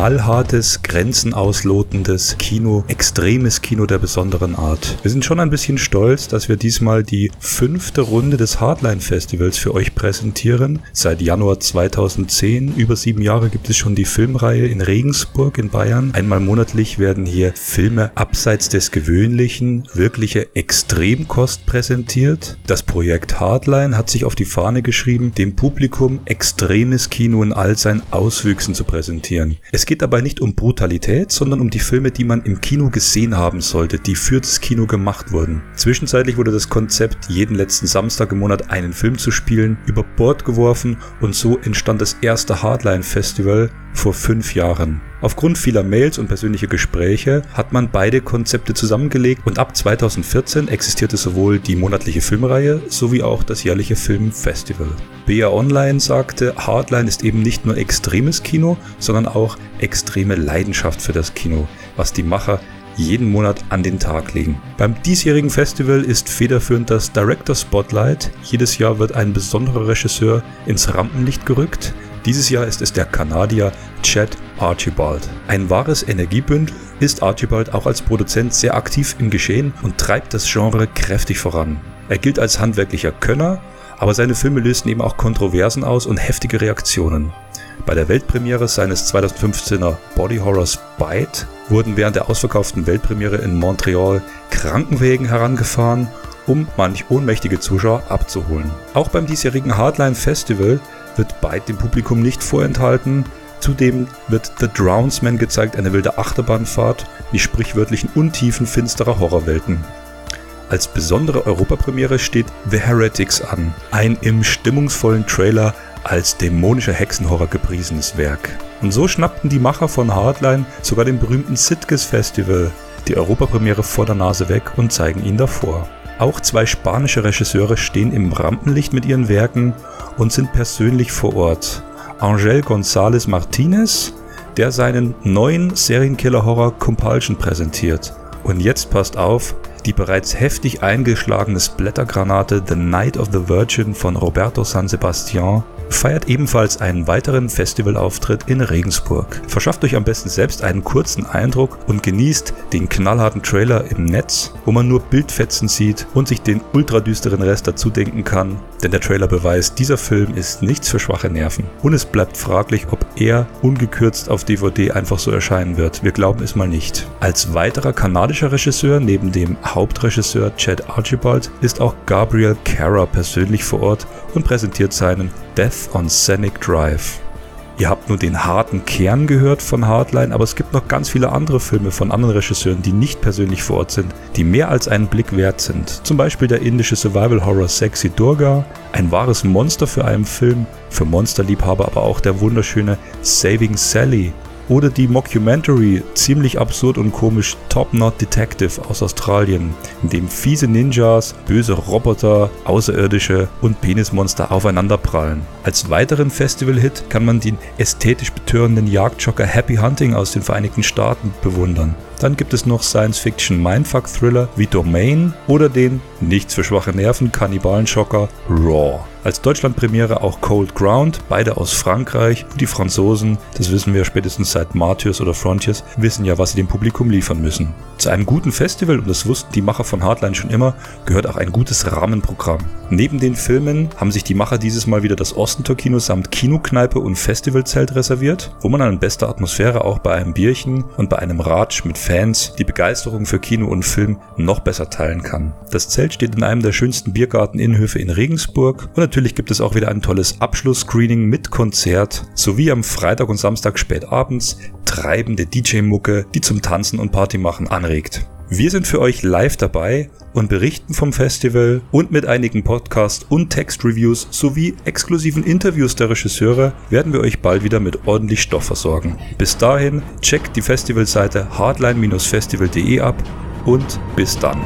knallhartes, grenzenauslotendes Kino, extremes Kino der besonderen Art. Wir sind schon ein bisschen stolz, dass wir diesmal die 5. Runde des Hardline-Festivals für euch präsentieren. Seit Januar 2010, über 7 Jahre, gibt es schon die Filmreihe in Regensburg in Bayern. Einmal monatlich werden hier Filme abseits des Gewöhnlichen, wirkliche Extremkost präsentiert. Das Projekt Hardline hat sich auf die Fahne geschrieben, dem Publikum extremes Kino in all seinen Auswüchsen zu präsentieren. Es geht dabei nicht um Brutalität, sondern um die Filme, die man im Kino gesehen haben sollte, die für das Kino gemacht wurden. Zwischenzeitlich wurde das Konzept, jeden letzten Samstag im Monat einen Film zu spielen, über Bord geworfen und so entstand das erste Hardline-Festival vor 5 Jahren. Aufgrund vieler Mails und persönlicher Gespräche hat man beide Konzepte zusammengelegt und ab 2014 existierte sowohl die monatliche Filmreihe sowie auch das jährliche Filmfestival. BR Online sagte, Hardline ist eben nicht nur extremes Kino, sondern auch extreme Leidenschaft für das Kino, was die Macher jeden Monat an den Tag legen. Beim diesjährigen Festival ist federführend das Director Spotlight. Jedes Jahr wird ein besonderer Regisseur ins Rampenlicht gerückt. Dieses Jahr ist es der Kanadier Chad Archibald. Ein wahres Energiebündel ist Archibald auch als Produzent sehr aktiv im Geschehen und treibt das Genre kräftig voran. Er gilt als handwerklicher Könner, aber seine Filme lösten eben auch Kontroversen aus und heftige Reaktionen. Bei der Weltpremiere seines 2015er Body Horrors Byte wurden während der ausverkauften Weltpremiere in Montreal Krankenwägen herangefahren, um manch ohnmächtige Zuschauer abzuholen. Auch beim diesjährigen Hardline Festival wird Byte dem Publikum nicht vorenthalten. Zudem wird The Drownsman gezeigt, eine wilde Achterbahnfahrt, die sprichwörtlichen Untiefen finsterer Horrorwelten. Als besondere Europapremiere steht The Heretics an, ein im stimmungsvollen Trailer als dämonischer Hexenhorror gepriesenes Werk. Und so schnappten die Macher von Hardline sogar den berühmten Sitges Festival die Europapremiere vor der Nase weg und zeigen ihn davor. Auch 2 spanische Regisseure stehen im Rampenlicht mit ihren Werken und sind persönlich vor Ort. Angel Gonzalez Martinez, der seinen neuen Serienkiller-Horror Compulsion präsentiert. Und jetzt passt auf, die bereits heftig eingeschlagene Splattergranate The Night of the Virgin von Roberto San Sebastián feiert ebenfalls einen weiteren Festivalauftritt in Regensburg. Verschafft euch am besten selbst einen kurzen Eindruck und genießt den knallharten Trailer im Netz, wo man nur Bildfetzen sieht und sich den ultradüsteren Rest dazu denken kann, denn der Trailer beweist, dieser Film ist nichts für schwache Nerven. Und es bleibt fraglich, ob er ungekürzt auf DVD einfach so erscheinen wird. Wir glauben es mal nicht. Als weiterer kanadischer Regisseur neben dem Hauptregisseur Chad Archibald ist auch Gabriel Carra persönlich vor Ort und präsentiert seinen Death on Scenic Drive. Ihr habt nur den harten Kern gehört von Hardline, aber es gibt noch ganz viele andere Filme von anderen Regisseuren, die nicht persönlich vor Ort sind, die mehr als einen Blick wert sind. Zum Beispiel der indische Survival-Horror Sexy Durga, ein wahres Monster für einen Film, für Monsterliebhaber aber auch der wunderschöne Saving Sally, oder die Mockumentary, ziemlich absurd und komisch, Top Knot Detective aus Australien, in dem fiese Ninjas, böse Roboter, Außerirdische und Penismonster aufeinanderprallen. Als weiteren Festival-Hit kann man den ästhetisch betörenden Jagdjogger Happy Hunting aus den Vereinigten Staaten bewundern. Dann gibt es noch Science-Fiction-Mindfuck-Thriller wie Domain oder den nichts für schwache Nerven Kannibalen-Schocker Raw. Als Deutschlandpremiere auch Cold Ground, beide aus Frankreich. Die Franzosen, das wissen wir spätestens seit Martyrs oder Frontiers, wissen ja, was sie dem Publikum liefern müssen. Zu einem guten Festival, und das wussten die Macher von Hardline schon immer, gehört auch ein gutes Rahmenprogramm. Neben den Filmen haben sich die Macher dieses Mal wieder das Ostentor-Kino samt Kinokneipe und Festivalzelt reserviert, wo man in bester Atmosphäre auch bei einem Bierchen und bei einem Ratsch mit Fans die Begeisterung für Kino und Film noch besser teilen kann. Das Zelt steht in einem der schönsten Biergarten-Innenhöfe in Regensburg und natürlich gibt es auch wieder ein tolles Abschlussscreening mit Konzert sowie am Freitag und Samstag spätabends treibende DJ-Mucke, die zum Tanzen und Partymachen anregt. Wir sind für euch live dabei und berichten vom Festival und mit einigen Podcasts und Textreviews sowie exklusiven Interviews der Regisseure werden wir euch bald wieder mit ordentlich Stoff versorgen. Bis dahin checkt die Festivalseite hardline-festival.de ab und bis dann.